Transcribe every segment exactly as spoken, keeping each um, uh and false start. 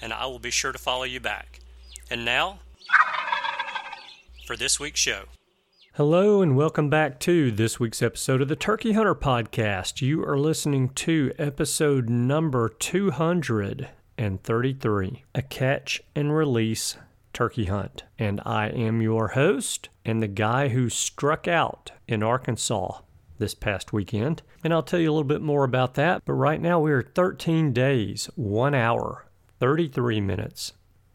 and I will be sure to follow you back. And now, for this week's show. Hello and welcome back to this week's episode of the Turkey Hunter Podcast. You are listening to episode number two hundred thirty-three, A Catch and Release Turkey Hunt. And I am your host and the guy who struck out in Arkansas this past weekend. And I'll tell you a little bit more about that. But right now we are thirteen days, one hour, thirty-three minutes,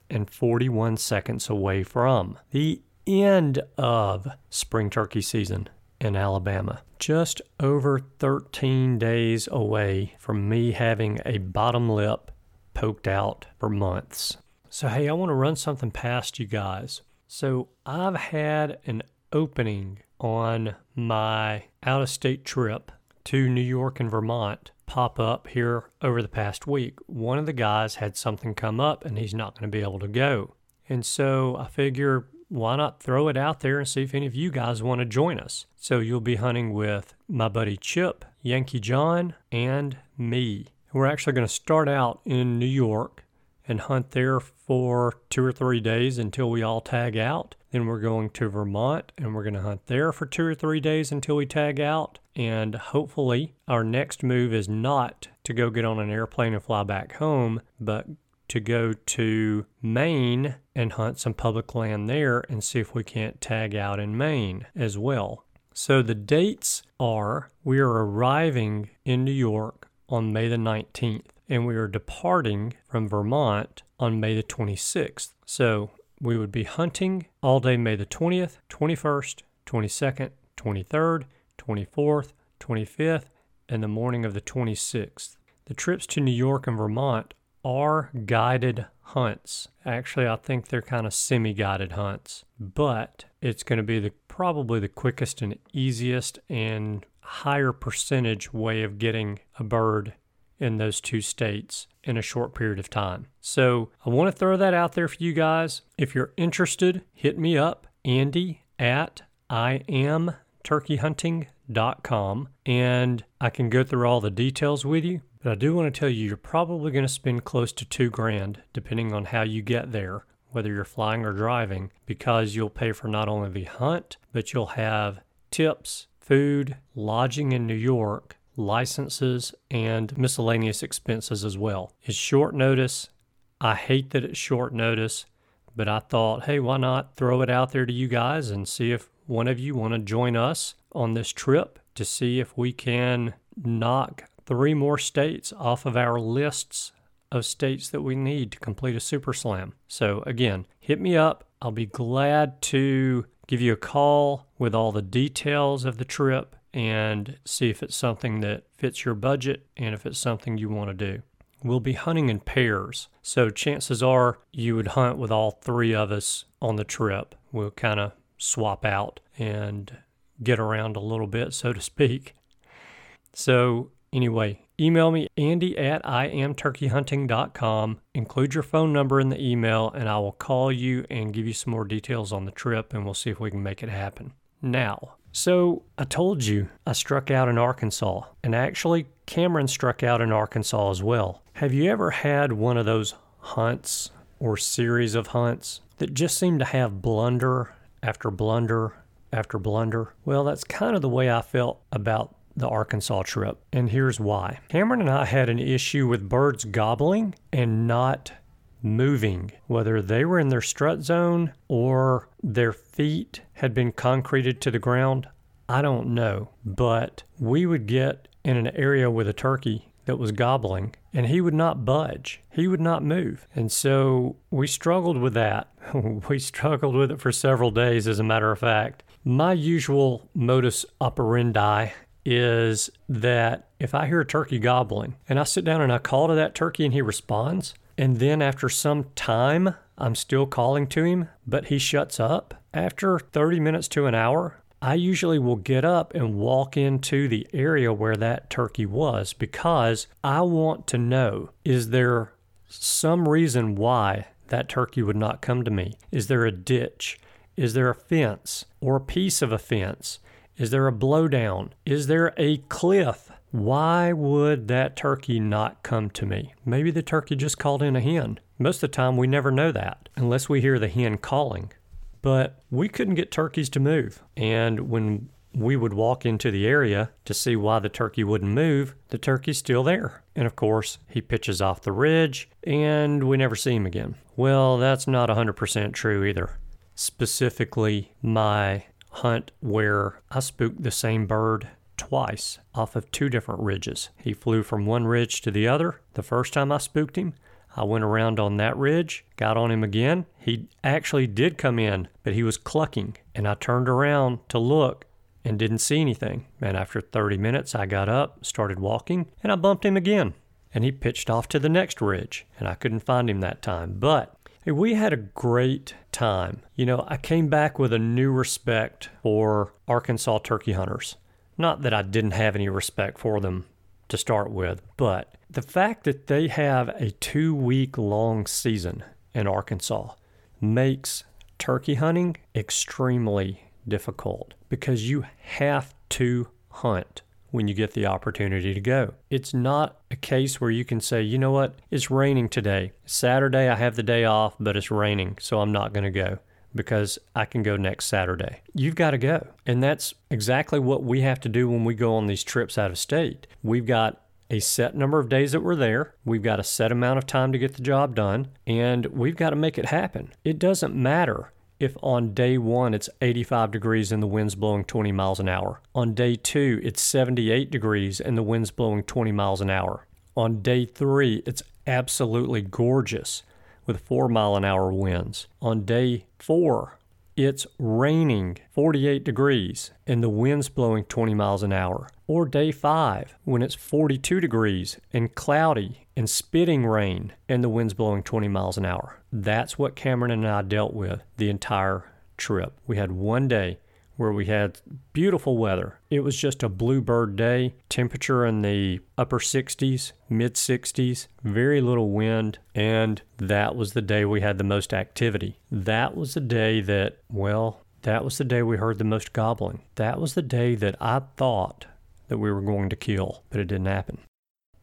and forty-one seconds away from the end of spring turkey season in Alabama. Just over thirteen days away from me having a bottom lip poked out for months. So hey, I want to run something past you guys. So I've had an opening on my out-of-state trip to New York and Vermont pop up here over the past week. One of the guys had something come up and he's not going to be able to go. And so I figure, why not throw it out there and see if any of you guys want to join us? So you'll be hunting with my buddy Chip, Yankee John, and me. We're actually going to start out in New York and hunt there for two or three days until we all tag out. Then we're going to Vermont and we're going to hunt there for two or three days until we tag out. And hopefully our next move is not to go get on an airplane and fly back home, but to go to Maine and hunt some public land there and see if we can't tag out in Maine as well. So the dates are, we are arriving in New York on May the nineteenth, and we are departing from Vermont on May the twenty-sixth. So we would be hunting all day May the twentieth, twenty-first, twenty-second, twenty-third, twenty-fourth, twenty-fifth, and the morning of the twenty-sixth. The trips to New York and Vermont are guided hunts. Actually, I think they're kind of semi-guided hunts, but it's going to be the probably the quickest and easiest and higher percentage way of getting a bird in those two states in a short period of time. So I want to throw that out there for you guys. If you're interested, hit me up, Andy at i am turkey hunting dot com, and I can go through all the details with you. But I do want to tell you, you're probably going to spend close to two grand, depending on how you get there, whether you're flying or driving, because you'll pay for not only the hunt, but you'll have tips, food, lodging in New York, licenses, and miscellaneous expenses as well. It's short notice. I hate that it's short notice, but I thought, hey, why not throw it out there to you guys and see if one of you want to join us on this trip to see if we can knock three more states off of our lists of states that we need to complete a super slam. So again, hit me up. I'll be glad to give you a call with all the details of the trip and see if it's something that fits your budget and if it's something you want to do. We'll be hunting in pairs, so chances are you would hunt with all three of us on the trip. We'll kind of swap out and get around a little bit, so to speak. So anyway, email me, Andy at i am turkey hunting dot com. Include your phone number in the email, and I will call you and give you some more details on the trip, and we'll see if we can make it happen. Now, so I told you I struck out in Arkansas, and actually Cameron struck out in Arkansas as well. Have you ever had one of those hunts or series of hunts that just seem to have blunder after blunder after blunder? Well, that's kind of the way I felt about the Arkansas trip, and here's why. Cameron and I had an issue with birds gobbling and not moving, whether they were in their strut zone or their feet had been concreted to the ground. I don't know, but we would get in an area with a turkey that was gobbling, and he would not budge. He would not move. And so we struggled with that. We struggled with it for several days, as a matter of fact. My usual modus operandi is that if I hear a turkey gobbling, and I sit down and I call to that turkey and he responds, and then after some time, I'm still calling to him, but he shuts up. After thirty minutes to an hour, I usually will get up and walk into the area where that turkey was, because I want to know, is there some reason why that turkey would not come to me? Is there a ditch? Is there a fence or a piece of a fence? Is there a blowdown? Is there a cliff? Why would that turkey not come to me? Maybe the turkey just called in a hen. Most of the time we never know that unless we hear the hen calling. But we couldn't get turkeys to move. And when we would walk into the area to see why the turkey wouldn't move, the turkey's still there. And of course, he pitches off the ridge and we never see him again. Well, that's not one hundred percent true either. Specifically, my hunt where I spooked the same bird twice off of two different ridges. He flew from one ridge to the other. The first time I spooked him, I went around on that ridge, got on him again. He actually did come in, but he was clucking. And I turned around to look and didn't see anything. And after thirty minutes, I got up, started walking, and I bumped him again. And he pitched off to the next ridge, and I couldn't find him that time. But hey, we had a great time. You know, I came back with a new respect for Arkansas turkey hunters. Not that I didn't have any respect for them to start with, but the fact that they have a two-week-long season in Arkansas makes turkey hunting extremely difficult, because you have to hunt when you get the opportunity to go. It's not a case where you can say, you know what, it's raining today. Saturday I have the day off, but it's raining, so I'm not going to go, because I can go next Saturday. You've got to go. And that's exactly what we have to do when we go on these trips out of state. We've got a set number of days that we're there. We've got a set amount of time to get the job done, and we've got to make it happen. It doesn't matter if on day one it's eighty-five degrees and the wind's blowing twenty miles an hour. On day two, it's seventy-eight degrees and the wind's blowing twenty miles an hour. On day three, it's absolutely gorgeous with four mile an hour winds. On day four, it's raining forty-eight degrees and the wind's blowing twenty miles an hour. Or day five, when it's forty-two degrees and cloudy and spitting rain and the wind's blowing twenty miles an hour. That's what Cameron and I dealt with the entire trip. We had one day where we had beautiful weather. It was just a bluebird day, temperature in the upper sixties, mid sixties, very little wind, and that was the day we had the most activity. That was the day that, well, that was the day we heard the most gobbling. That was the day that I thought that we were going to kill, but it didn't happen.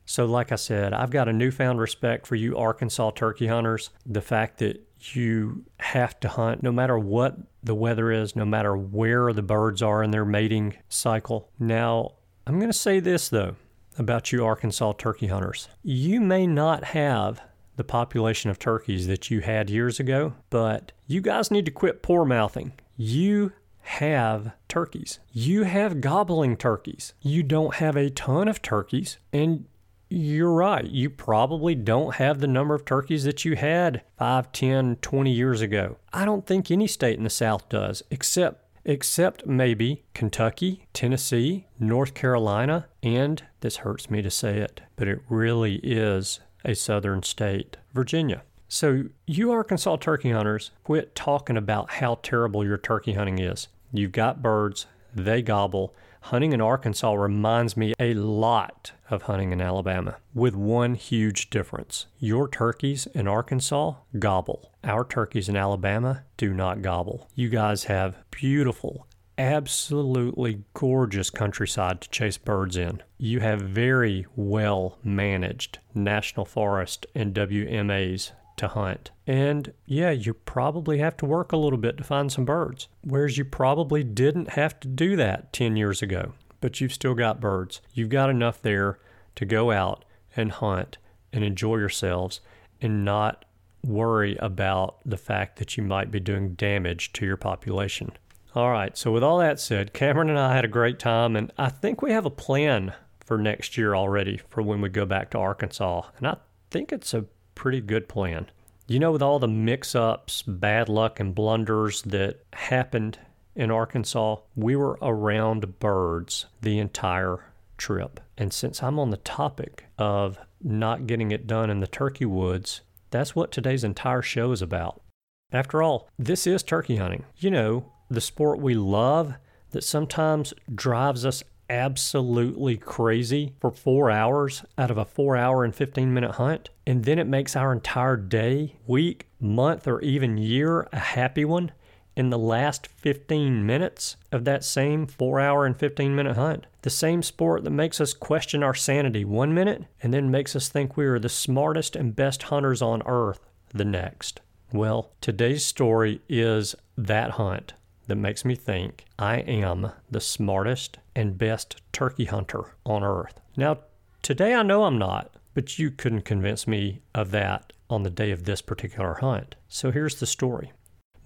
So like I said, I've got a newfound respect for you Arkansas turkey hunters. The fact that you have to hunt no matter what the weather is, no matter where the birds are in their mating cycle. Now, I'm going to say this, though, about you Arkansas turkey hunters. You may not have the population of turkeys that you had years ago, but you guys need to quit poor mouthing. You have turkeys. You have gobbling turkeys. You don't have a ton of turkeys, and you're right. You probably don't have the number of turkeys that you had five, ten, twenty years ago. I don't think any state in the South does, except except maybe Kentucky, Tennessee, North Carolina, and this hurts me to say it, but it really is a southern state, Virginia. So you Arkansas turkey hunters, quit talking about how terrible your turkey hunting is. You've got birds, they gobble. Hunting in Arkansas reminds me a lot of hunting in Alabama, with one huge difference. Your turkeys in Arkansas gobble. Our turkeys in Alabama do not gobble. You guys have beautiful, absolutely gorgeous countryside to chase birds in. You have very well managed national forest and W M As to hunt. And yeah, you probably have to work a little bit to find some birds, whereas you probably didn't have to do that ten years ago, but you've still got birds. You've got enough there to go out and hunt and enjoy yourselves and not worry about the fact that you might be doing damage to your population. All right, so with all that said, Cameron and I had a great time, and I think we have a plan for next year already for when we go back to Arkansas, and I think it's a pretty good plan. You know, with all the mix-ups, bad luck, and blunders that happened in Arkansas, we were around birds the entire trip. And since I'm on the topic of not getting it done in the turkey woods, that's what today's entire show is about. After all, this is turkey hunting. You know, the sport we love that sometimes drives us absolutely crazy for four hours out of a four hour and fifteen minute hunt. And then it makes our entire day, week, month, or even year a happy one in the last fifteen minutes of that same four hour and fifteen minute hunt. The same sport that makes us question our sanity one minute and then makes us think we are the smartest and best hunters on earth the next. Well, today's story is that hunt that makes me think I am the smartest and best turkey hunter on earth. Now, today I know I'm not, but you couldn't convince me of that on the day of this particular hunt. So here's the story.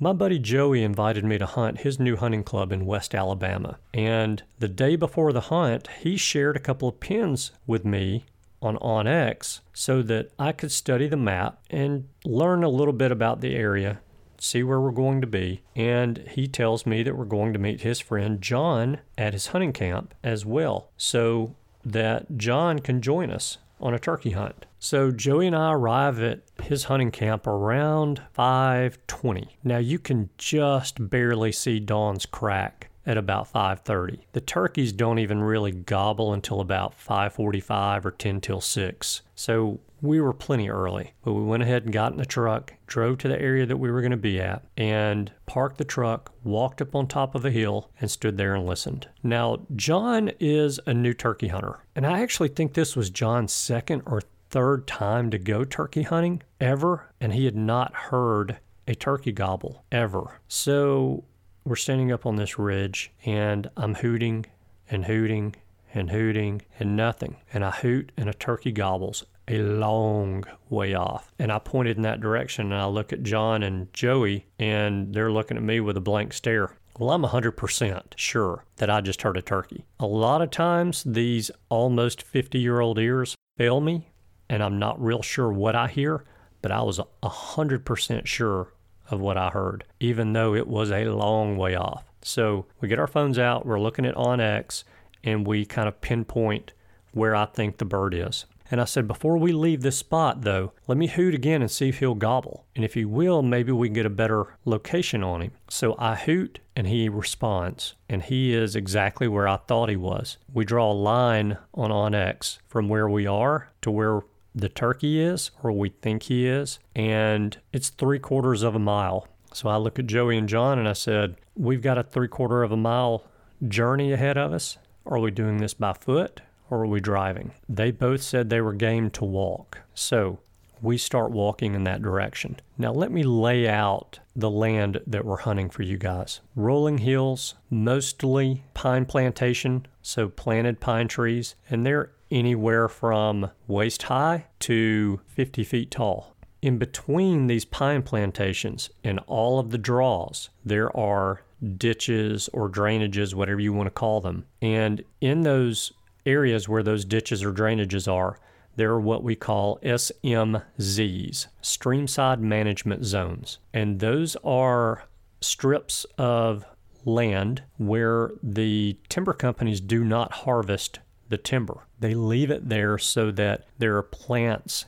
My buddy Joey invited me to hunt his new hunting club in West Alabama. And the day before the hunt, he shared a couple of pins with me on OnX so that I could study the map and learn a little bit about the area, see where we're going to be, and he tells me that we're going to meet his friend John at his hunting camp as well, so that John can join us on a turkey hunt. So Joey and I arrive at his hunting camp around five twenty. Now you can just barely see dawn's crack at about five thirty. The turkeys don't even really gobble until about five forty-five or ten till six. So we were plenty early, but we went ahead and got in the truck, drove to the area that we were going to be at, and parked the truck, walked up on top of a hill, and stood there and listened. Now, John is a new turkey hunter, and I actually think this was John's second or third time to go turkey hunting ever, and he had not heard a turkey gobble ever. So we're standing up on this ridge, and I'm hooting and hooting and hooting and nothing, and I hoot and a turkey gobbles a long way off. And I pointed in that direction, and I look at John and Joey, and they're looking at me with a blank stare. Well, I'm one hundred percent sure that I just heard a turkey. A lot of times, these almost fifty-year-old ears fail me, and I'm not real sure what I hear, but I was one hundred percent sure of what I heard, even though it was a long way off. So we get our phones out, we're looking at OnX, and we kind of pinpoint where I think the bird is. And I said, before we leave this spot, though, let me hoot again and see if he'll gobble. And if he will, maybe we can get a better location on him. So I hoot, and he responds. And he is exactly where I thought he was. We draw a line on OnX from where we are to where the turkey is, or we think he is. And it's three quarters of a mile. So I look at Joey and John, and I said, we've got a three quarter of a mile journey ahead of us. Are we doing this by foot? Or are we driving? They both said they were game to walk. So we start walking in that direction. Now let me lay out the land that we're hunting for you guys. Rolling hills, mostly pine plantation, so planted pine trees, and they're anywhere from waist high to fifty feet tall. In between these pine plantations and all of the draws, there are ditches or drainages, whatever you want to call them. And in those areas where those ditches or drainages are, there are what we call S M Zs, Streamside Management Zones. And those are strips of land where the timber companies do not harvest the timber. They leave it there so that there are plants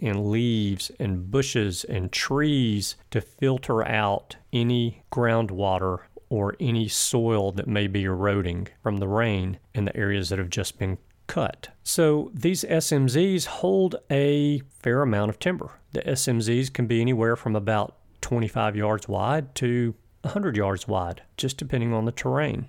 and leaves and bushes and trees to filter out any groundwater or any soil that may be eroding from the rain in the areas that have just been cut. So these S M Zs hold a fair amount of timber. The S M Zs can be anywhere from about twenty-five yards wide to one hundred yards wide, just depending on the terrain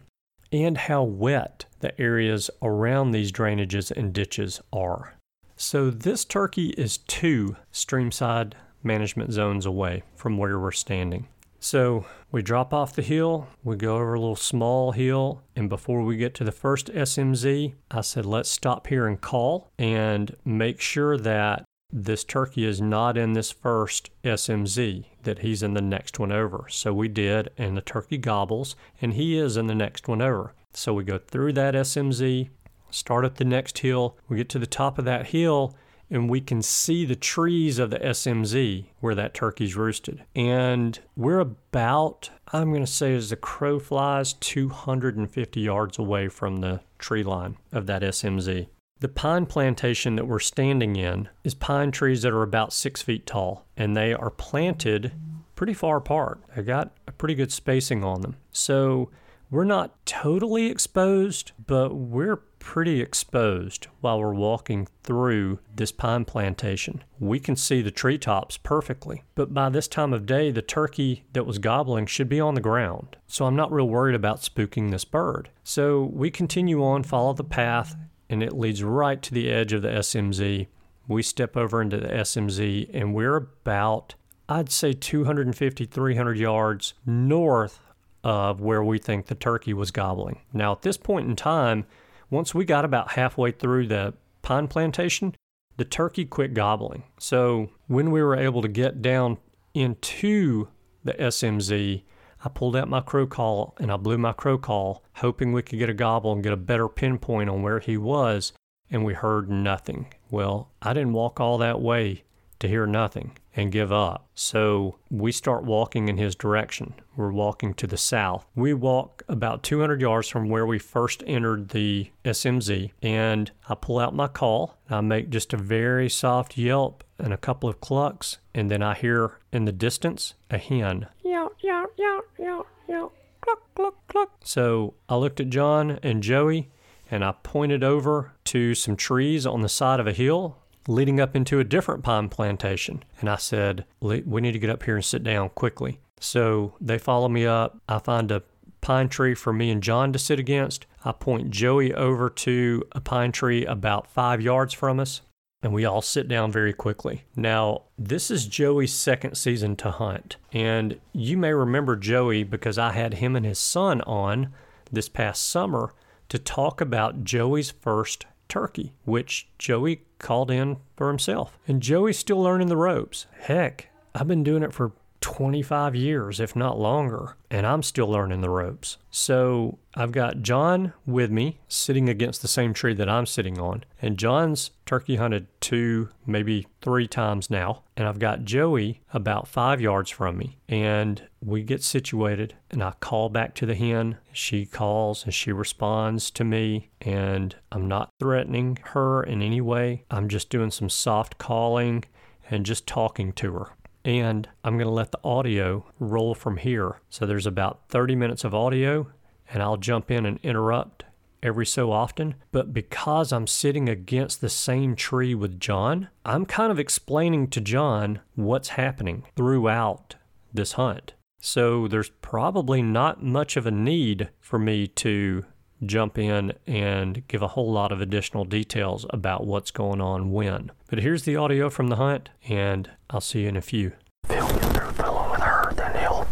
and how wet the areas around these drainages and ditches are. So this turkey is two streamside management zones away from where we're standing. So we drop off the hill, we go over a little small hill, and before we get to the first S M Z, I said, let's stop here and call and make sure that this turkey is not in this first S M Z, that he's in the next one over. So we did, and the turkey gobbles, and he is in the next one over. So we go through that S M Z, start up the next hill, we get to the top of that hill, and we can see the trees of the S M Z where that turkey's roosted. And we're about, I'm going to say as the crow flies, two hundred fifty yards away from the tree line of that S M Z. The pine plantation that we're standing in is pine trees that are about six feet tall, and they are planted pretty far apart. They got a pretty good spacing on them. So we're not totally exposed, but we're pretty exposed while we're walking through this pine plantation. We can see the treetops perfectly, but by this time of day, the turkey that was gobbling should be on the ground. So I'm not real worried about spooking this bird. So we continue on, follow the path, and it leads right to the edge of the S M Z. We step over into the S M Z, and we're about, I'd say two fifty, three hundred yards north of where we think the turkey was gobbling. Now, at this point in time, once we got about halfway through the pine plantation, the turkey quit gobbling. So when we were able to get down into the S M Z, I pulled out my crow call and I blew my crow call, hoping we could get a gobble and get a better pinpoint on where he was, and we heard nothing. Well, I didn't walk all that way to hear nothing and give up. So we start walking in his direction. We're walking to the south. We walk about two hundred yards from where we first entered the S M Z, and I pull out my call. I make just a very soft yelp and a couple of clucks, and then I hear in the distance a hen. Yelp, yelp, yelp, yelp, yelp, cluck, cluck, cluck. So I looked at John and Joey, and I pointed over to some trees on the side of a hill leading up into a different pine plantation. And I said, we need to get up here and sit down quickly. So they follow me up. I find a pine tree for me and John to sit against. I point Joey over to a pine tree about five yards from us, and we all sit down very quickly. Now, this is Joey's second season to hunt. And you may remember Joey because I had him and his son on this past summer to talk about Joey's first turkey, which Joey called in for himself. And Joey's still learning the ropes. Heck, I've been doing it for twenty-five years, if not longer, and I'm still learning the ropes. So I've got John with me sitting against the same tree that I'm sitting on. And John's turkey hunted two, maybe three times now. And I've got Joey about five yards from me. And we get situated, and I call back to the hen. She calls and she responds to me. And I'm not threatening her in any way. I'm just doing some soft calling and just talking to her. And I'm going to let the audio roll from here. So there's about thirty minutes of audio, and I'll jump in and interrupt every so often. But because I'm sitting against the same tree with John, I'm kind of explaining to John what's happening throughout this hunt. So there's probably not much of a need for me to jump in and give a whole lot of additional details about what's going on when. But here's the audio from the hunt, and I'll see you in a few. Phil, get through filling with her, then he'll,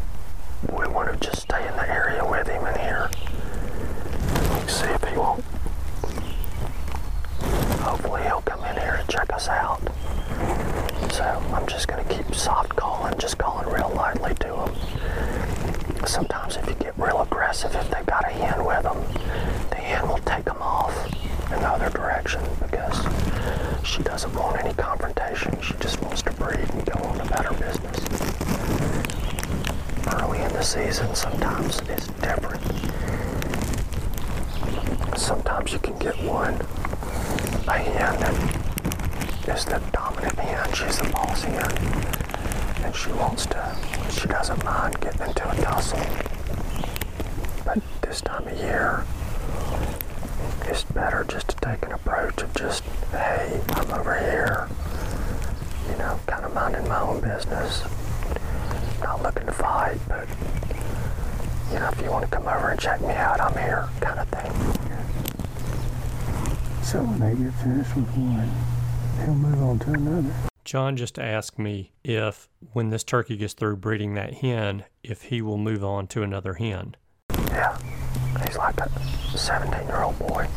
we want to just stay in the area with him in here. See if he won't. Hopefully he'll come in here and check us out. So I'm just going to keep soft calling, just calling real lightly to him. Sometimes if you get real aggressive, if they've got a hen with them, the hen will take them off in the other direction because she doesn't want any confrontation. She just wants to breed and go on about her business. Early in the season, sometimes it's different. Sometimes you can get one, a hen that is the dominant hen. She's the boss hen, and she wants to, she doesn't mind getting into a tussle. But this time of year, it's better just to take an approach of just, hey, I'm over here, you know, kind of minding my own business, not looking to fight, but, you know, if you want to come over and check me out, I'm here, kind of thing. So when they get finished with one, he'll move on to another. John just asked me if, when this turkey gets through breeding that hen, if he will move on to another hen. Yeah. He's like a seventeen-year-old boy.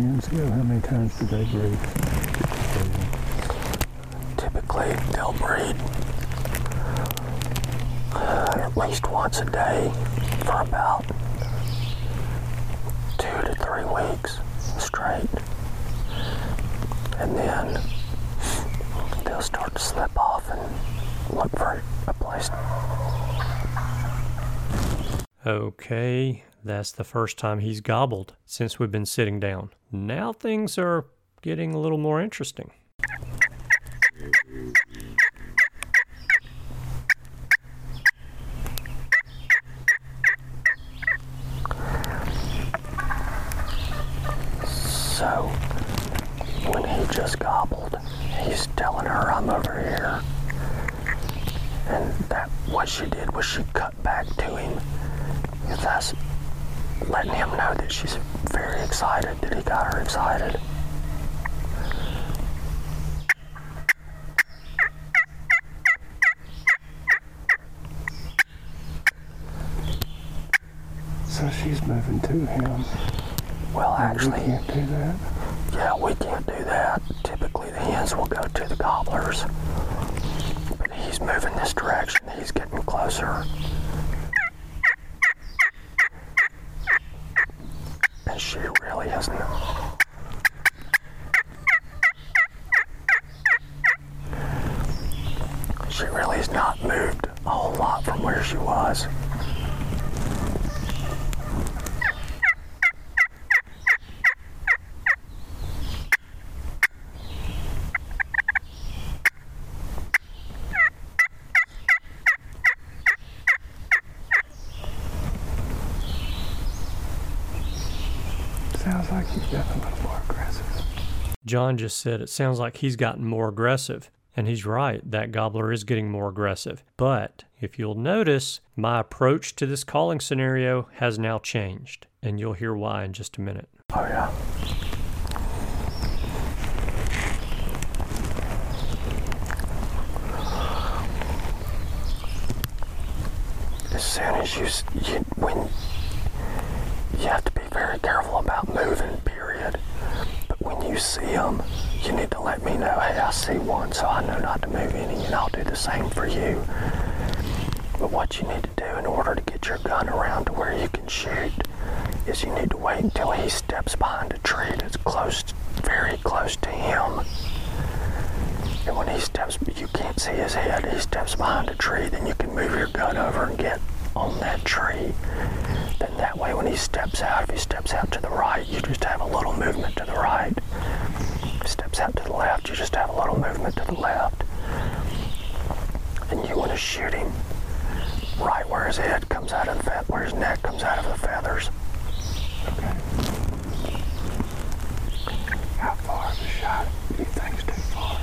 ten years ago, how many times did they breed? Typically, they'll breed uh, at least once a day for about two to three weeks straight. And then they'll start to slip off and look for a place. Okay, that's the first time he's gobbled since we've been sitting down. Now things are getting a little more interesting. So, when he just gobbled, he's telling her, I'm over here. And that what she did was she cut back to him. That's letting him know that she's very excited, that he got her excited. So she's moving to him. Well, actually, we can't do that. Yeah, we can't do that. Typically, the hens will go to the gobblers. But he's moving this direction. He's getting closer. She really hasn't. She really has not moved a whole lot from where she was. Sounds like he's gotten a little more aggressive. John just said it sounds like he's gotten more aggressive. And he's right, that gobbler is getting more aggressive. But if you'll notice, my approach to this calling scenario has now changed. And you'll hear why in just a minute. Oh, yeah. As soon as you, you when you have to be very careful about moving, period. But when you see them, you need to let me know, hey, I see one, so I know not to move any, and I'll do the same for you. But what you need to do in order to get your gun around to where you can shoot is you need to wait until he steps behind a tree that's close, very close to him. And when he steps, you can't see his head, he steps behind a tree, then you can move your gun over and get on that tree. Then that way when he steps out, if he steps out to the right, you just have a little movement to the right. If he steps out to the left, you just have a little movement to the left. And you want to shoot him right where his head comes out of the feathers, where his neck comes out of the feathers. Okay. How far is the shot? You think it's too far?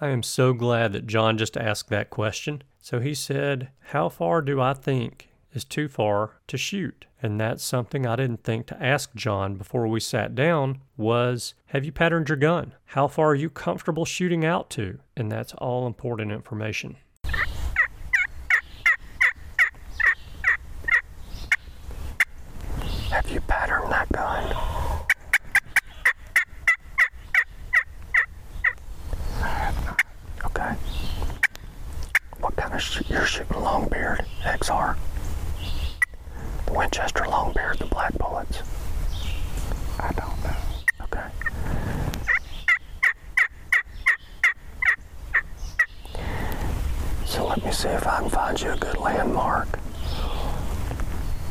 I am so glad that John just asked that question. So he said, how far do I think is too far to shoot? And that's something I didn't think to ask John before we sat down was, have you patterned your gun? How far are you comfortable shooting out to? And that's all important information. Have you patterned that gun? I have not. Okay. What kind of sh- you're shooting Longbeard X R? The Winchester Longbeard, the black bullets? I don't know. Okay. So let me see if I can find you a good landmark.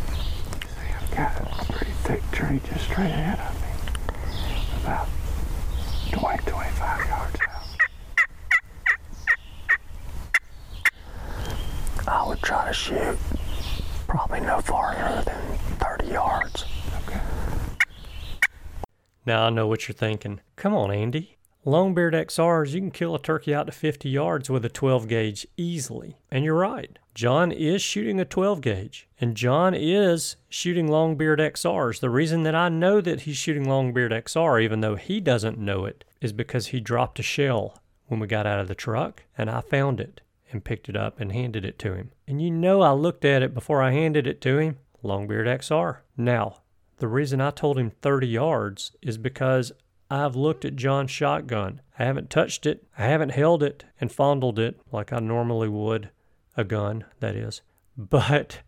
See, I've got a pretty thick tree just straight ahead of me. About twenty, twenty-five yards out. I would try to shoot probably no farther than thirty yards. Okay. Now I know what you're thinking. Come on, Andy. Longbeard X Rs, you can kill a turkey out to fifty yards with a twelve gauge easily. And you're right. John is shooting a twelve gauge. And John is shooting Longbeard X Rs. The reason that I know that he's shooting Longbeard X R, even though he doesn't know it, is because he dropped a shell when we got out of the truck and I found it and picked it up and handed it to him. And you know I looked at it before I handed it to him. Longbeard X R. Now, The reason I told him thirty yards is because I've looked at John's shotgun. I haven't touched it. I haven't held it and fondled it like I normally would a gun, that is. But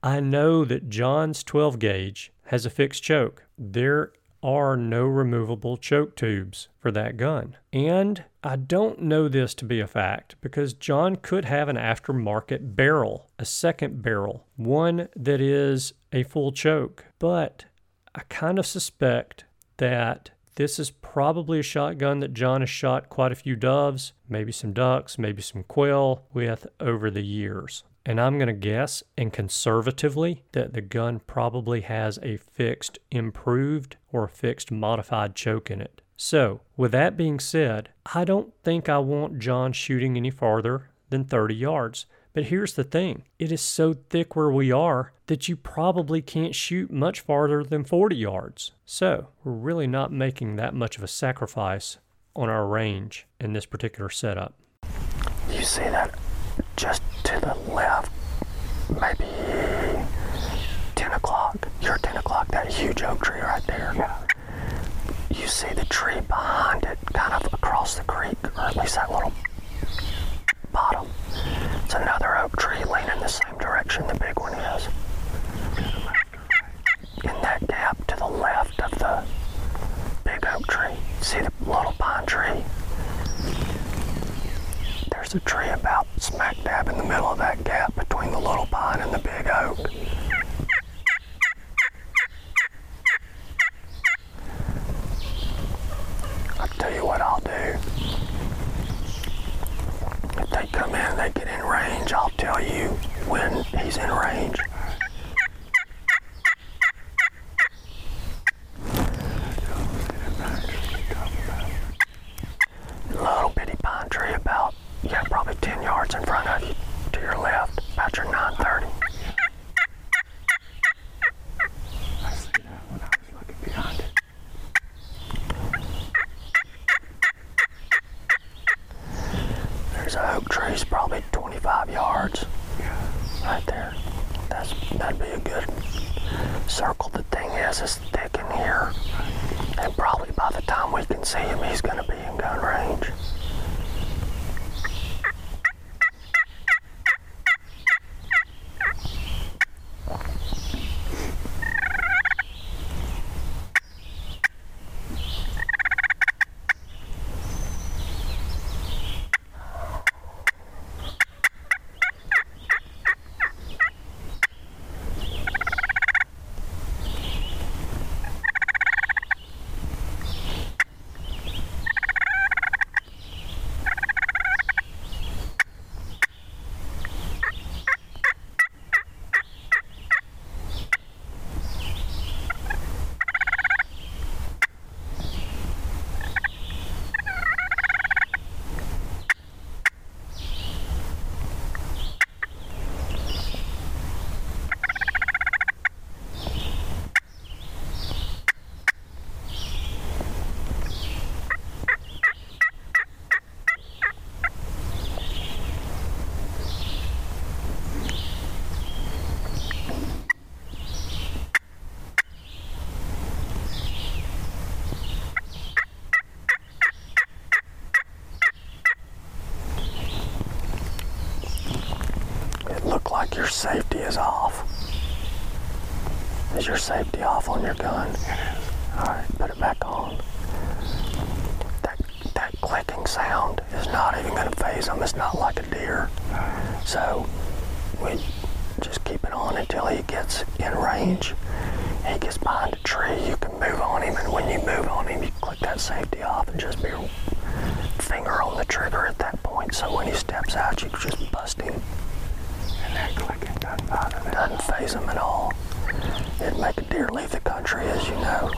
I know that John's twelve gauge has a fixed choke. There are no removable choke tubes for that gun. And I don't know this to be a fact because John could have an aftermarket barrel, a second barrel, one that is a full choke. But I kind of suspect that this is probably a shotgun that John has shot quite a few doves, maybe some ducks, maybe some quail with over the years. And I'm going to guess, and conservatively, that the gun probably has a fixed improved or a fixed modified choke in it. So, with that being said, I don't think I want John shooting any farther than thirty yards. But here's the thing. It is so thick where we are that you probably can't shoot much farther than forty yards. So, we're really not making that much of a sacrifice on our range in this particular setup. You see that? Just to the left, maybe ten o'clock, your ten o'clock, that huge oak tree right there. Yeah. You see the tree behind it, kind of across the creek, or at least that little bottom. It's another oak tree leaning the same direction the big one is. In that gap to the left of the big oak tree, see the little pine tree? There's a tree about smack dab in the middle of that gap between the little pine and the big oak. I'll tell you what I'll do. If they come in and they get in range, I'll tell you when he's in range. Little bitty pine tree about yeah, probably ten yards in front of you, to your left, about your nine thirty. I see that when I was looking behind it. There's an oak tree, probably twenty-five yards. Yeah. Right there. That's, that'd be a good circle. The thing is, it's thick in here. And probably by the time we can see him, he's going to be in gun range. Your safety is off. Is your safety off on your gun? It is. Alright, put it back on. That that clicking sound is not even going to phase them. It's not like a deer. So, we just keep it on until he gets in range. He gets behind a tree, you can move on him, and when you move on him, you click that safety off and just be your finger on the trigger at that point. So when he steps out, you can just bust him. Doesn't phase them at all. It'd make a deer leave the country, as you know.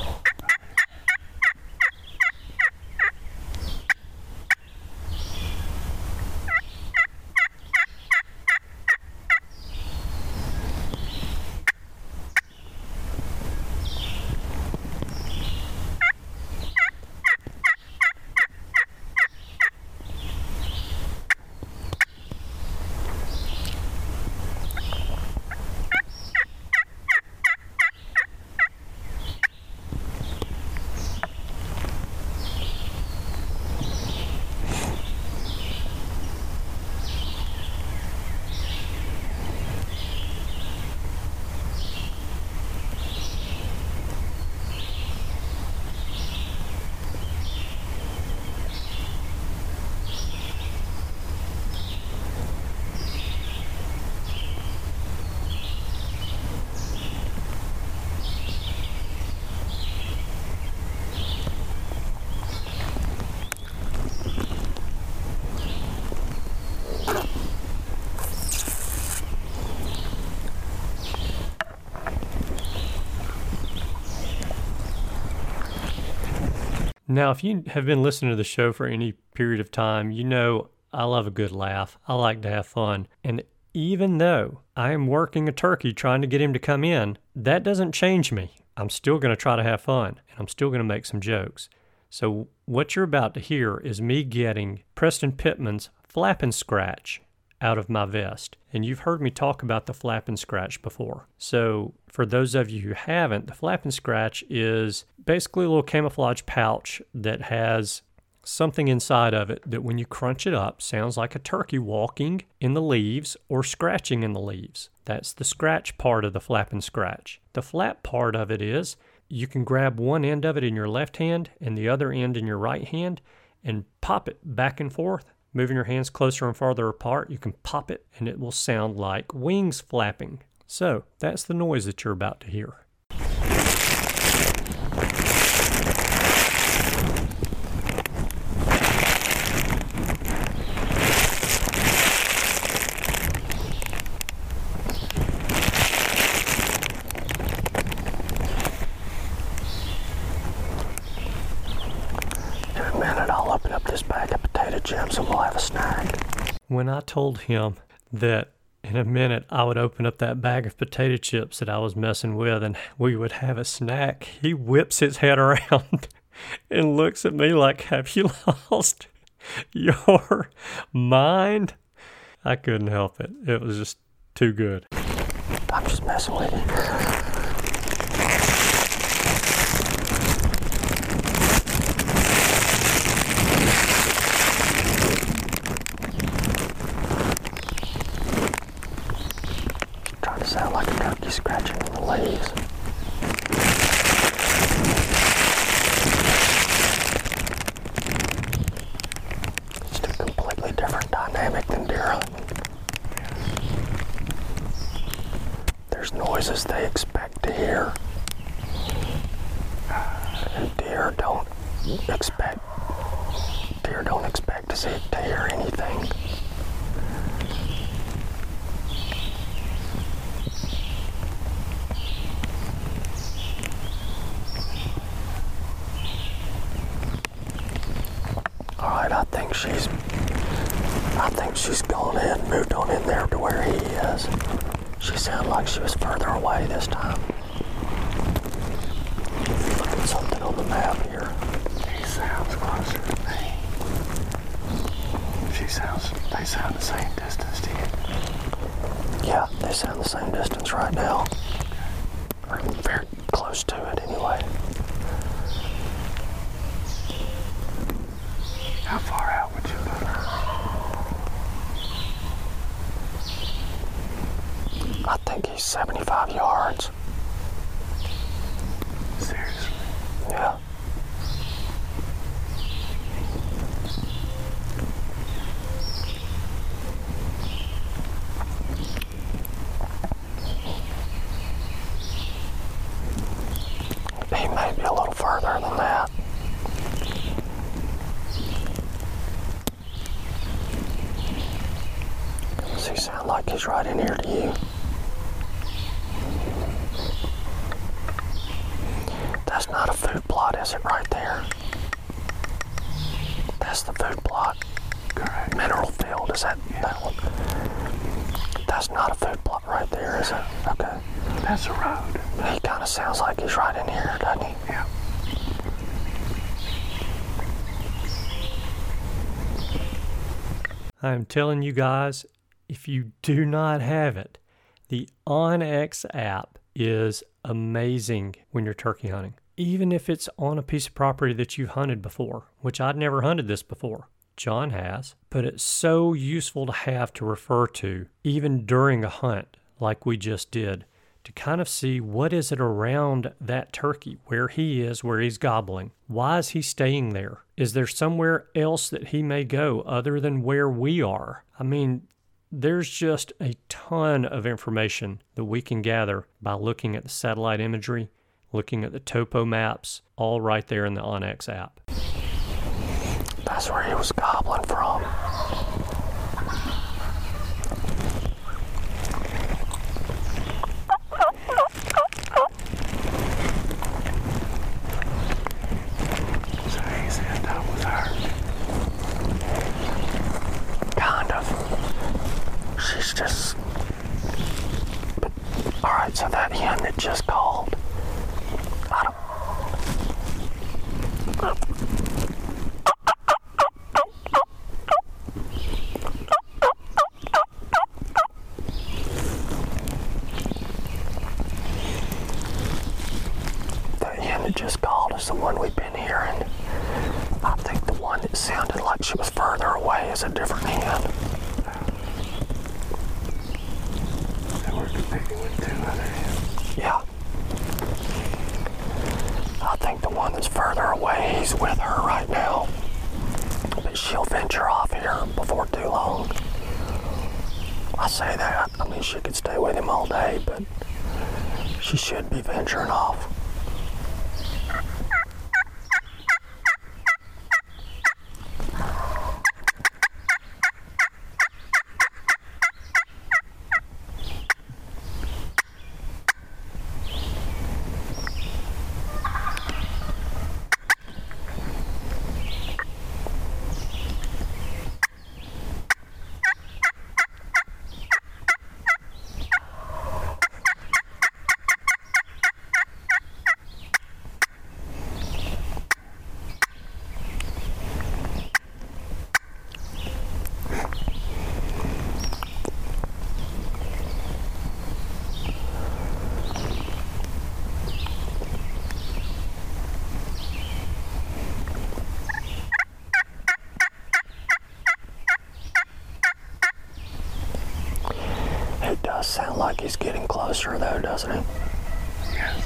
Now, if you have been listening to the show for any period of time, you know I love a good laugh. I like to have fun. And even though I am working a turkey trying to get him to come in, that doesn't change me. I'm still going to try to have fun, and I'm still going to make some jokes. So what you're about to hear is me getting Preston Pittman's flap and scratch out of my vest. And you've heard me talk about the flap and scratch before. So for those of you who haven't, the flap and scratch is basically a little camouflage pouch that has something inside of it that when you crunch it up sounds like a turkey walking in the leaves or scratching in the leaves. That's the scratch part of the flap and scratch. The flap part of it is you can grab one end of it in your left hand and the other end in your right hand and pop it back and forth. Moving your hands closer and farther apart, you can pop it and it will sound like wings flapping. So that's the noise that you're about to hear. When I told him that in a minute I would open up that bag of potato chips that I was messing with and we would have a snack, he whips his head around and looks at me like, have you lost your mind? I couldn't help it. It was just too good. I'm just messing with you. She's, I think she's gone in, moved on in there to where he is. She sounded like she was further away this time. Look at something on the map here. He sounds closer to me. She sounds, they sound the same distance to you. Yeah, they sound the same distance right now. Or very close to it anyway. How far? I think he's seventy-five yards. Seriously? Yeah. He may be a little further than that. Does he sound like he's right in here to you? Not a food plot, is it right there? That's the food plot. Correct. Mineral field, is that yeah. that one? That's not a food plot right there, is it? Okay. That's a road. He kind of sounds like he's right in here, doesn't he? Yeah. I'm telling you guys, if you do not have it, the OnX app is amazing when you're turkey hunting. Even if it's on a piece of property that you've hunted before, which I'd never hunted this before. John has, but it's so useful to have to refer to, even during a hunt like we just did, to kind of see what is it around that turkey, where he is, where he's gobbling. Why is he staying there? Is there somewhere else that he may go other than where we are? I mean, there's just a ton of information that we can gather by looking at the satellite imagery, looking at the topo maps, all right there in the OnX app. That's where he was gobbling from. So he's it's just, but, all right, so that hen that just called, I don't, that hen that just called is the one we've been hearing. I think the one that sounded like she was further away is a different hen. Yeah. I think the one that's further away, he's with her right now. But she'll venture off here before too long. I say that. I mean, she could stay with him all day, but she should be venturing off. Sound like he's getting closer though, doesn't he? Yes.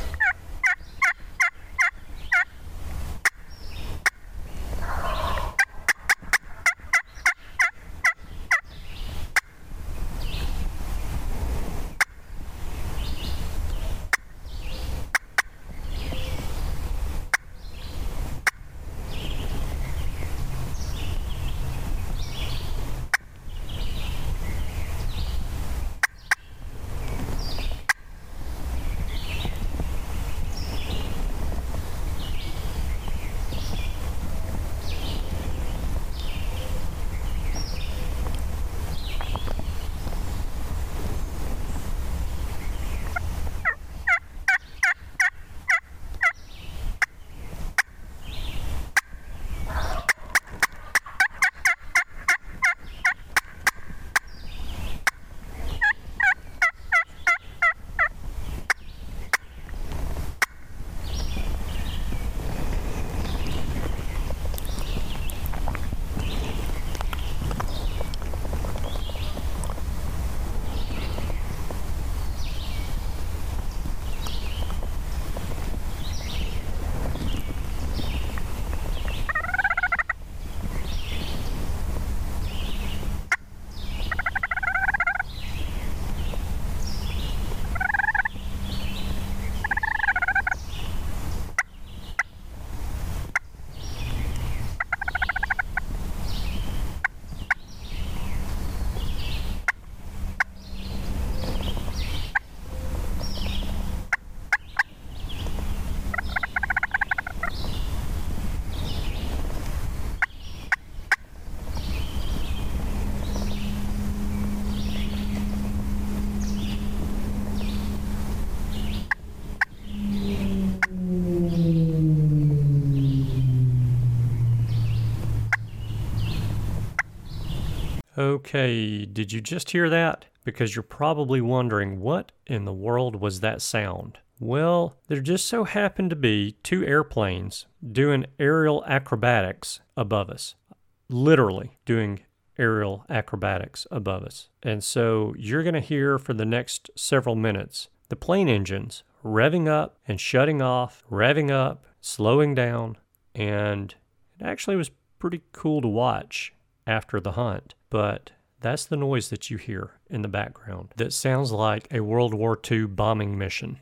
Okay, did you just hear that? Because you're probably wondering, what in the world was that sound? Well, there just so happened to be two airplanes doing aerial acrobatics above us. Literally doing aerial acrobatics above us. And so you're going to hear for the next several minutes the plane engines revving up and shutting off, revving up, slowing down, and it actually was pretty cool to watch after the hunt. But that's the noise that you hear in the background that sounds like a World War Two bombing mission.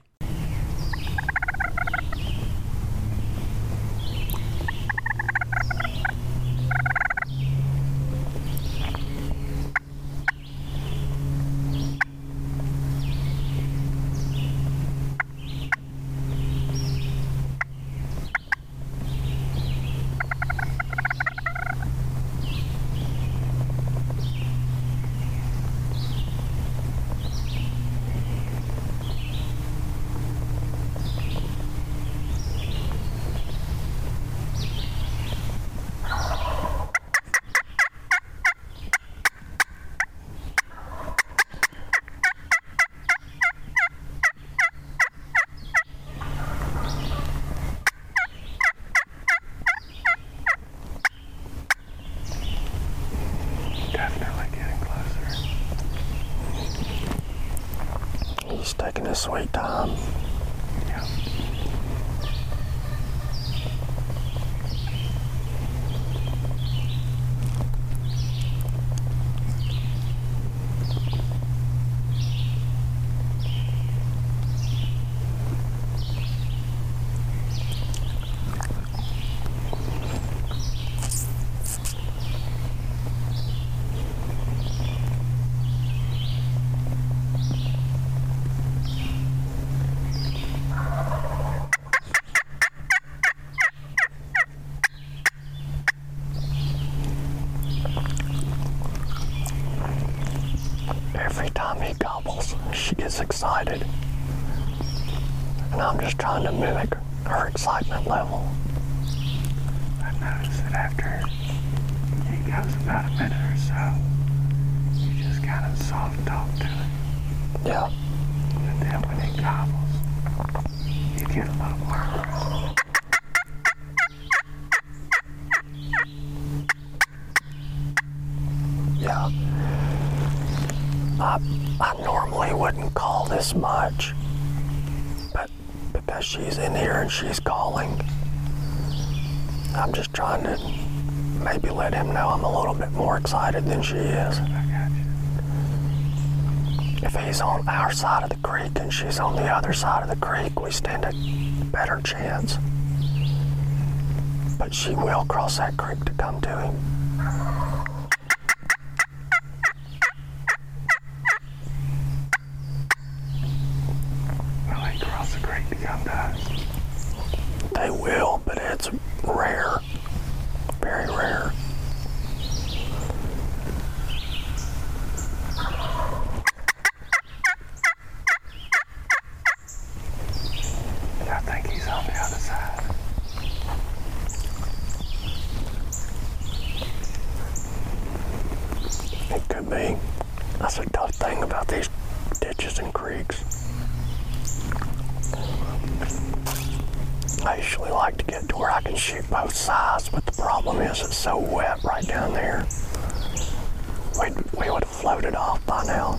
taking his sweet time. Yeah. She gets excited, and I'm just trying to mimic her excitement level. I've noticed that after it goes about a minute or so, you just kind of soft talk to it. Yeah. But then when it gobbles, you get a little more aggressive. Yeah. I I normally wouldn't call this much, but because she's in here and she's calling, I'm just trying to maybe let him know I'm a little bit more excited than she is. I got you. If he's on our side of the creek and she's on the other side of the creek, we stand a better chance. But she will cross that creek to come to him. They will, but it's rare, very rare. And I think he's on the other side. It could be. That's a tough thing about these ditches and creeks. I usually like to get to where I can shoot both sides, but the problem is it's so wet right down there. We'd, we would have floated off by now.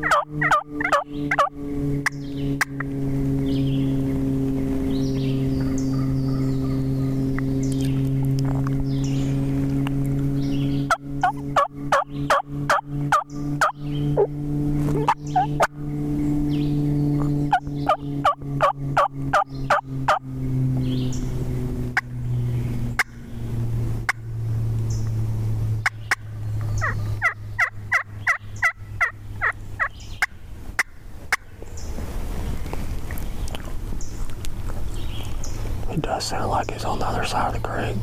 Thank you. It does sound like it's on the other side of the creek.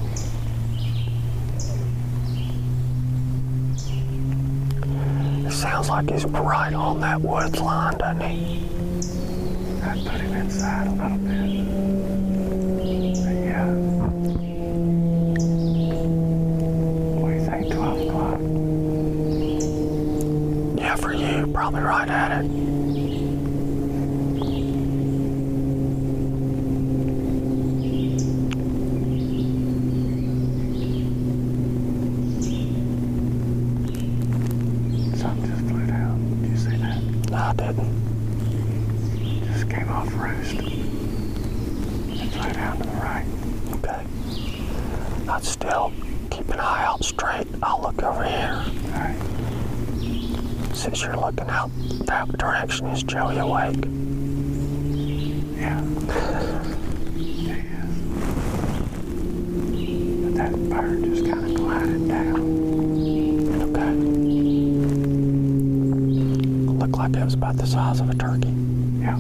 It sounds like he's right on that woods line, doesn't he? I'd put him inside a little bit. But yeah. What do you think, twelve o'clock? Yeah, for you, probably right at it. Is Joey awake? Yeah. He is. But that bird just kind of glided down. Okay. Looked like it was about the size of a turkey. Yeah.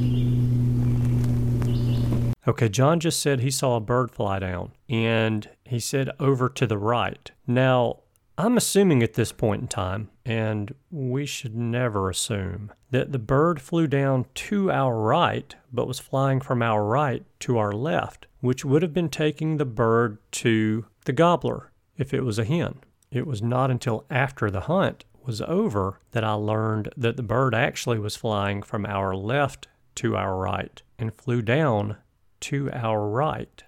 Okay, John just said he saw a bird fly down, and he said over to the right. Now, I'm assuming at this point in time, and we should never assume, that the bird flew down to our right, but was flying from our right to our left, which would have been taking the bird to the gobbler if it was a hen. It was not until after the hunt was over that I learned that the bird actually was flying from our left to our right and flew down to our right.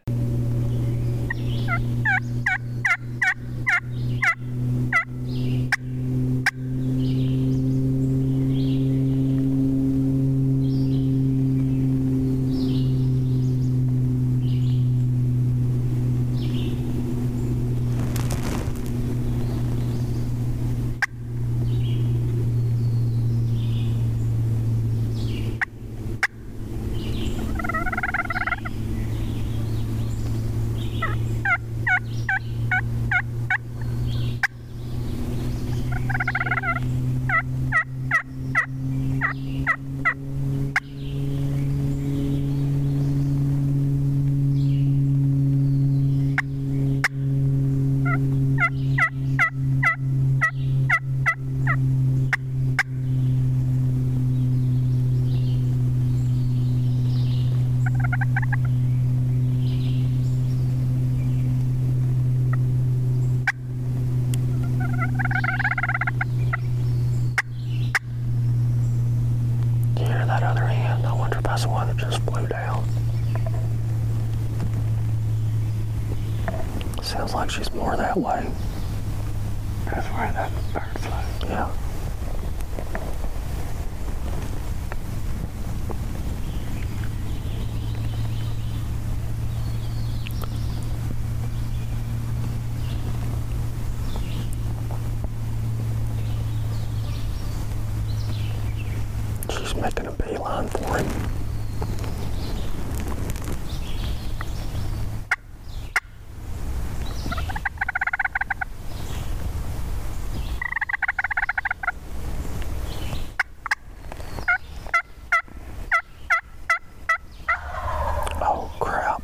Making a beeline for him. Oh, crap.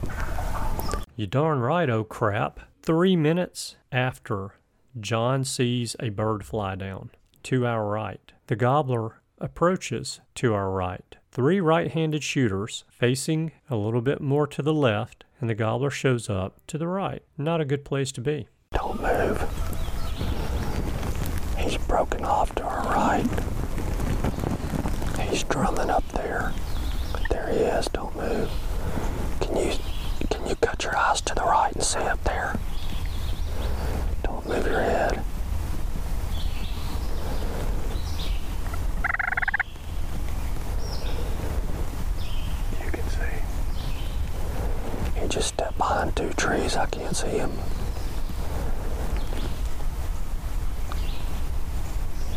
You darn right, oh, crap. Three minutes after John sees a bird fly down to our right, the gobbler approaches to our right. Three right-handed shooters facing a little bit more to the left, and the gobbler shows up to the right. Not a good place to be. Don't move. He's broken off to our right. He's drumming up there. There he is. Don't move. Can you can you cut your eyes to the right and see up there? Don't move your head. Just step behind two trees, I can't see him.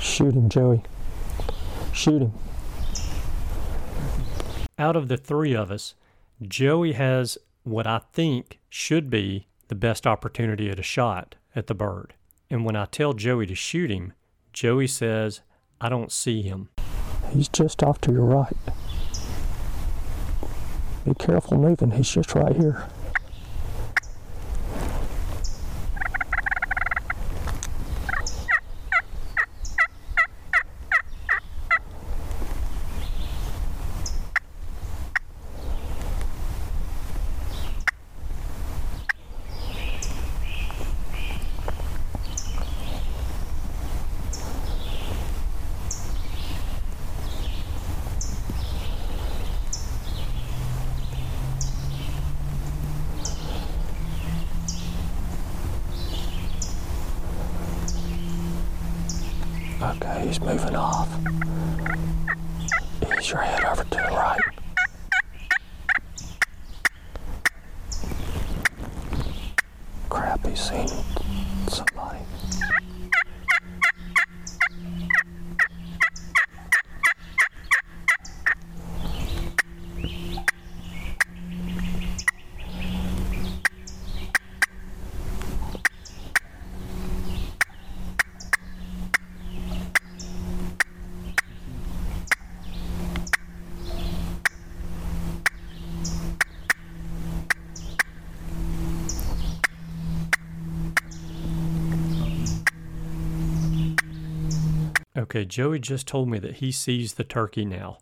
Shoot him, Joey. Shoot him. Out of the three of us, Joey has what I think should be the best opportunity at a shot at the bird. And when I tell Joey to shoot him, Joey says, I don't see him. He's just off to your right. Be careful moving, he's just right here. Okay, he's moving off. Ease your head over to the right. Crap, he's seen somebody. Okay, Joey just told me that he sees the turkey now.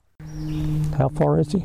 How far is he?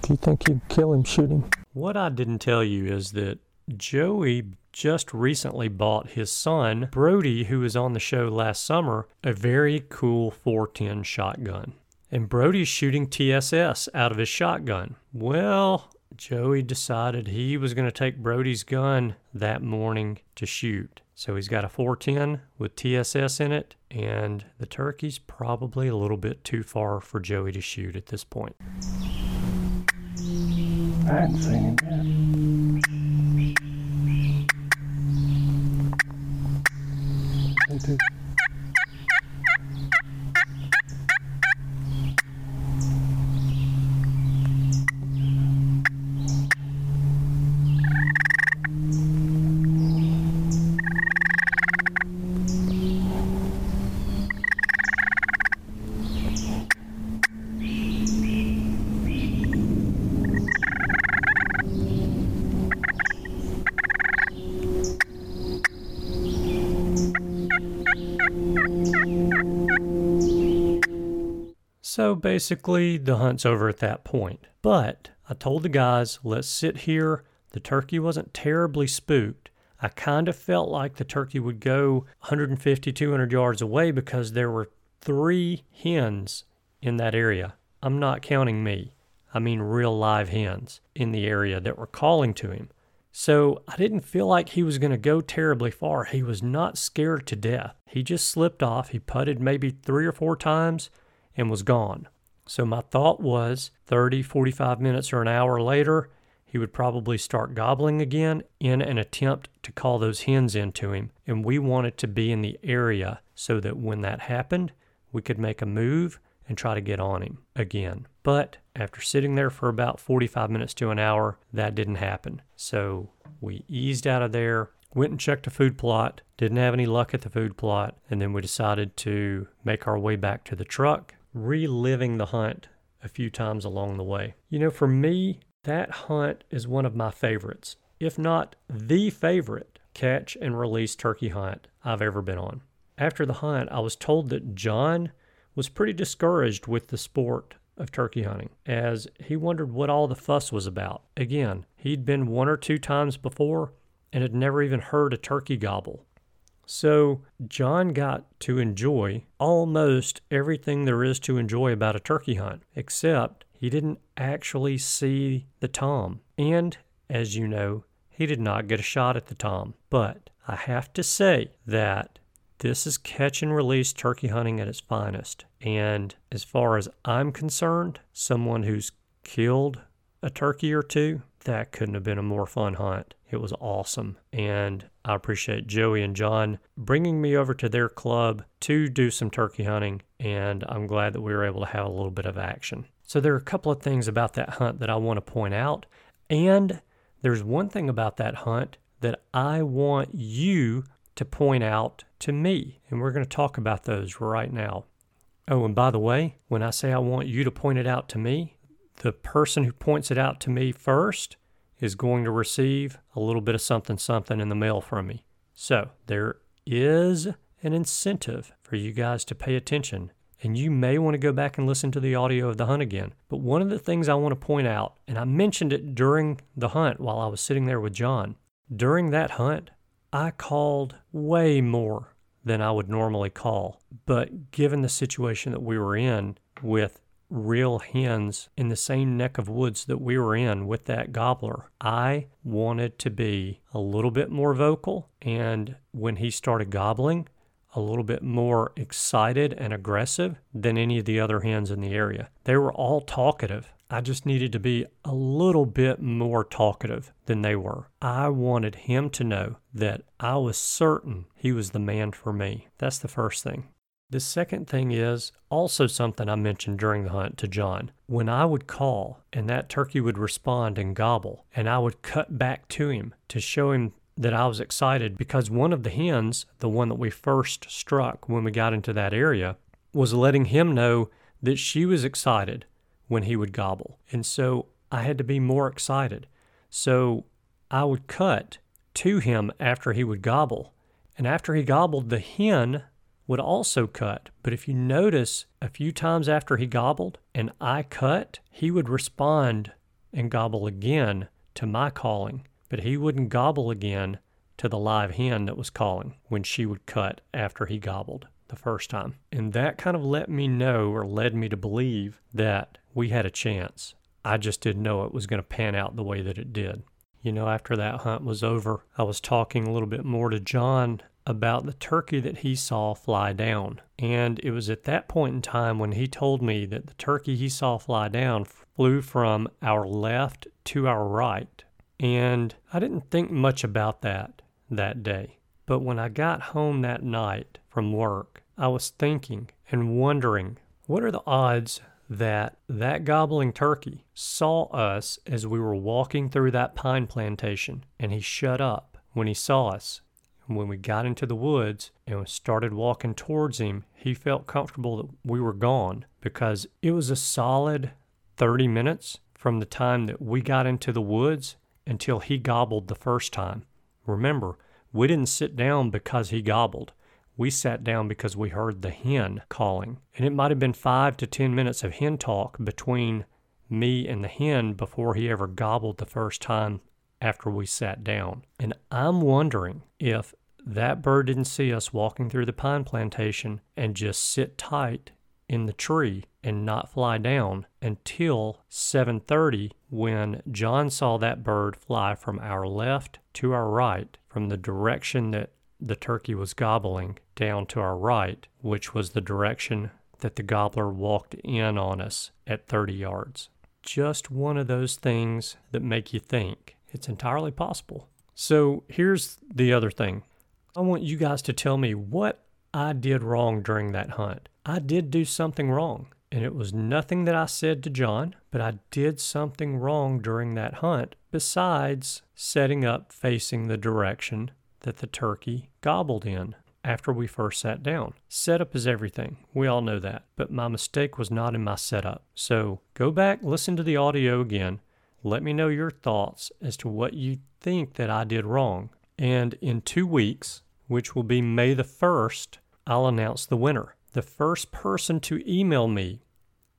Do you think you'd kill him, shoot him? What I didn't tell you is that Joey just recently bought his son, Brody, who was on the show last summer, a very cool four ten shotgun. And Brody's shooting T S S out of his shotgun. Well, Joey decided he was going to take Brody's gun that morning to shoot. So he's got a four ten with T S S in it, and the turkey's probably a little bit too far for Joey to shoot at this point. I hadn't seen him yet. Me too. So basically, the hunt's over at that point. But I told the guys, let's sit here. The turkey wasn't terribly spooked. I kind of felt like the turkey would go one fifty, two hundred yards away because there were three hens in that area. I'm not counting me. I mean real live hens in the area that were calling to him. So I didn't feel like he was going to go terribly far. He was not scared to death. He just slipped off. He putted maybe three or four times and was gone. So my thought was thirty, forty-five minutes or an hour later, he would probably start gobbling again in an attempt to call those hens into him. And we wanted to be in the area so that when that happened, we could make a move and try to get on him again. But after sitting there for about forty-five minutes to an hour, that didn't happen. So we eased out of there, went and checked the food plot, didn't have any luck at the food plot, and then we decided to make our way back to the truck, reliving the hunt a few times along the way. You know, for me, that hunt is one of my favorites, if not the favorite catch and release turkey hunt I've ever been on. After the hunt, I was told that John was pretty discouraged with the sport of turkey hunting, as he wondered what all the fuss was about. Again, he'd been one or two times before and had never even heard a turkey gobble. So John got to enjoy almost everything there is to enjoy about a turkey hunt, except he didn't actually see the tom. And, as you know, he did not get a shot at the tom. But I have to say that this is catch and release turkey hunting at its finest. And as far as I'm concerned, someone who's killed a turkey or two, that couldn't have been a more fun hunt. It was awesome, and I appreciate Joey and John bringing me over to their club to do some turkey hunting, and I'm glad that we were able to have a little bit of action. So there are a couple of things about that hunt that I want to point out, and there's one thing about that hunt that I want you to point out to me, and we're going to talk about those right now. Oh, and by the way, when I say I want you to point it out to me, the person who points it out to me first is going to receive a little bit of something something in the mail from me. So there is an incentive for you guys to pay attention, and you may want to go back and listen to the audio of the hunt again. But one of the things I want to point out, and I mentioned it during the hunt while I was sitting there with John, during that hunt, I called way more than I would normally call. But given the situation that we were in with real hands in the same neck of woods that we were in with that gobbler. I wanted to be a little bit more vocal, and when he started gobbling, a little bit more excited and aggressive than any of the other hens in the area. They were all talkative. I just needed to be a little bit more talkative than they were. I wanted him to know that I was certain he was the man for me. That's the first thing. The second thing is also something I mentioned during the hunt to John. When I would call and that turkey would respond and gobble, and I would cut back to him to show him that I was excited, because one of the hens, the one that we first struck when we got into that area, was letting him know that she was excited when he would gobble. And so I had to be more excited. So I would cut to him after he would gobble. And after he gobbled, the hen would also cut. But if you notice, a few times after he gobbled and I cut, he would respond and gobble again to my calling. But he wouldn't gobble again to the live hen that was calling when she would cut after he gobbled the first time. And that kind of let me know, or led me to believe, that we had a chance. I just didn't know it was going to pan out the way that it did. You know, after that hunt was over, I was talking a little bit more to John about the turkey that he saw fly down. And it was at that point in time when he told me that the turkey he saw fly down flew from our left to our right. And I didn't think much about that that day. But when I got home that night from work, I was thinking and wondering, what are the odds that that gobbling turkey saw us as we were walking through that pine plantation, and he shut up when he saw us? And when we got into the woods and we started walking towards him, he felt comfortable that we were gone, because it was a solid thirty minutes from the time that we got into the woods until he gobbled the first time. Remember, we didn't sit down because he gobbled. We sat down because we heard the hen calling. And it might have been five to ten minutes of hen talk between me and the hen before he ever gobbled the first time after we sat down. And I'm wondering if that bird didn't see us walking through the pine plantation and just sit tight in the tree and not fly down until seven thirty, when John saw that bird fly from our left to our right, from the direction that the turkey was gobbling down to our right, which was the direction that the gobbler walked in on us at thirty yards. Just one of those things that make you think. It's entirely possible. So here's the other thing. I want you guys to tell me what I did wrong during that hunt. I did do something wrong, and it was nothing that I said to John, but I did something wrong during that hunt besides setting up facing the direction that the turkey gobbled in after we first sat down. Setup is everything. We all know that, but my mistake was not in my setup. So go back, listen to the audio again. Let me know your thoughts as to what you think that I did wrong. And in two weeks, which will be May the first, I'll announce the winner. The first person to email me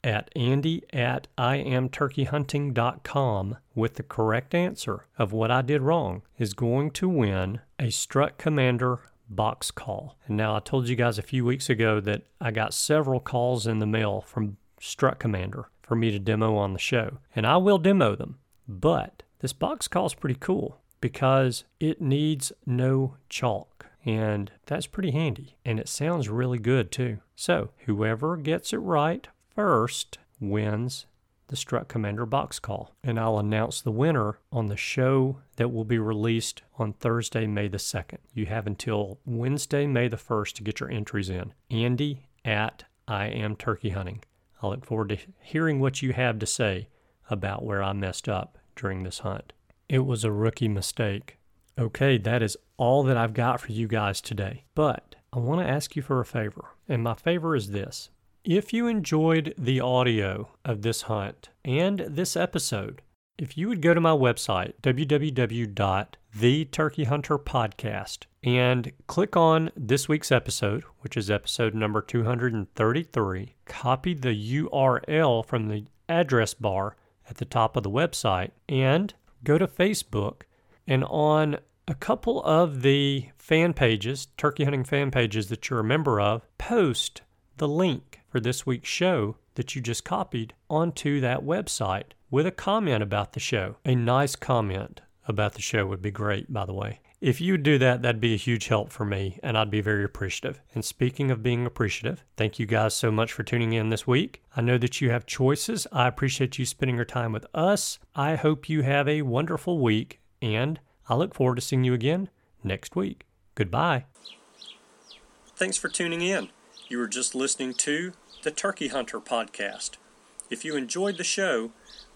at andy at iamturkeyhunting.com with the correct answer of what I did wrong is going to win a Strut Commander box call. And now, I told you guys a few weeks ago that I got several calls in the mail from Strut Commander for me to demo on the show. And I will demo them. But this box call is pretty cool because it needs no chalk. And that's pretty handy. And it sounds really good too. So whoever gets it right first wins the Strut Commander box call. And I'll announce the winner on the show that will be released on Thursday, May the second. You have until Wednesday, May the first to get your entries in. Andy at I Am Turkey Hunting. I look forward to hearing what you have to say about where I messed up during this hunt. It was a rookie mistake. Okay, that is all that I've got for you guys today. But I want to ask you for a favor, and my favor is this. If you enjoyed the audio of this hunt and this episode, if you would go to my website, w w w dot the turkey hunter podcast, and click on this week's episode, which is episode number two hundred thirty-three, copy the U R L from the address bar at the top of the website, and go to Facebook. And on a couple of the fan pages, turkey hunting fan pages that you're a member of, post the link for this week's show that you just copied onto that website with a comment about the show. A nice comment about the show would be great, by the way. If you would do that, that'd be a huge help for me, and I'd be very appreciative. And speaking of being appreciative, thank you guys so much for tuning in this week. I know that you have choices. I appreciate you spending your time with us. I hope you have a wonderful week, and I look forward to seeing you again next week. Goodbye. Thanks for tuning in. You were just listening to the Turkey Hunter podcast. If you enjoyed the show,